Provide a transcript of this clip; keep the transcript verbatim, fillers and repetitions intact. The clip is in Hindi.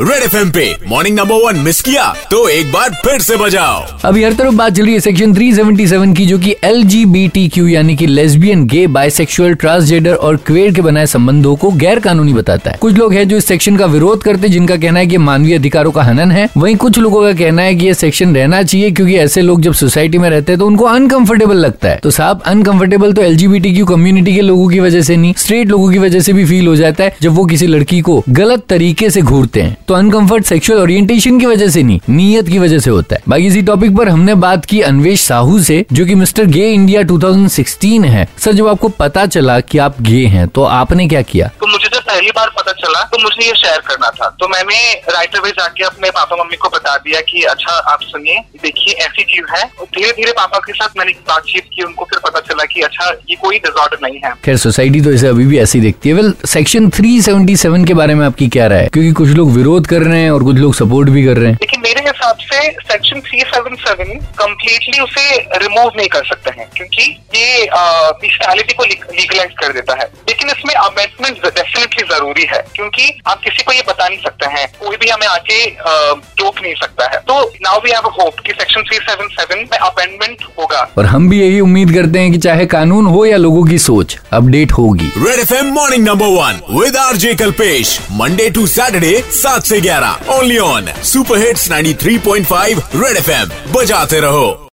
रेड एफएम पे मॉर्निंग नंबर वन मिस किया तो एक बार फिर से बजाओ। अभी हर तरफ बात चल रही है सेक्शन तीन सौ सतहत्तर की, जो कि L G B T Q यानी कि लेस्बियन, गे, बाइसेक्सुअल, ट्रांसजेंडर और क्वेर के बनाए संबंधों को गैर कानूनी बताता है। कुछ लोग हैं जो इस सेक्शन का विरोध करते हैं, जिनका कहना है कि मानवीय अधिकारों का हनन है। वहीं कुछ लोगों का कहना है कि ये सेक्शन रहना चाहिए, क्योंकि ऐसे लोग जब सोसाइटी में रहते हैं तो उनको अनकंफर्टेबल लगता है। तो साहब, अनकंफर्टेबल तो L G B T Q community के लोगों की वजह से नहीं, स्ट्रेट लोगों की वजह से भी फील हो जाता है। जब वो किसी लड़की को गलत तरीके से घूरते हैं तो अनकंफर्ट सेक्सुअल ओरिएंटेशन की वजह से नहीं, नीयत की वजह से होता है। बाकी इसी टॉपिक पर हमने बात की अन्वेश साहू से, जो कि मिस्टर गे इंडिया दो हज़ार सोलह है। सर, जब आपको पता चला कि आप गे हैं तो आपने क्या किया? तो मुझे जब पहली बार पता चला तो मुझे ये शेयर करना था, तो मैंने राइट अवे जाके अपने पापा मम्मी को बता दिया कि अच्छा आप सुनिए, देखिए ऐसी चीज है। धीरे धीरे पापा के साथ मैंने बातचीत की, उनको फिर पता चला कि अच्छा ये कोई डिसऑर्डर नहीं है। खैर, सोसाइटी तो इसे अभी भी ऐसी देखती है। वेल, सेक्शन तीन सौ सतहत्तर के बारे में आपकी क्या राय है, क्योंकि कुछ लोग विरोध कर रहे हैं और कुछ लोग सपोर्ट भी कर रहे हैं? लेकिन मेरे हिसाब से सेक्शन तीन सौ सतहत्तर कम्प्लीटली उसे रिमूव नहीं कर सकते हैं, क्योंकि ये पर्सनैलिटी को लीगलाइज कर देता है। लेकिन इसमें अमेंडमेंट डेफिनेटली जरूरी है, क्योंकि आप किसी को ये बता नहीं सकते हैं, कोई भी हमें आके टोक नहीं सकता है। तो नाउ वी हैव होप कि सेक्शन तीन सौ सतहत्तर में अमेंडमेंट होगा, और हम भी यही उम्मीद करते हैं कि चाहे कानून हो या लोगों की सोच, अपडेट होगी। Red FM morning number one with RJ Kalpesh, Monday to Saturday सात से ग्यारह, only on superhits ninety three point five red FM. बजाते रहो।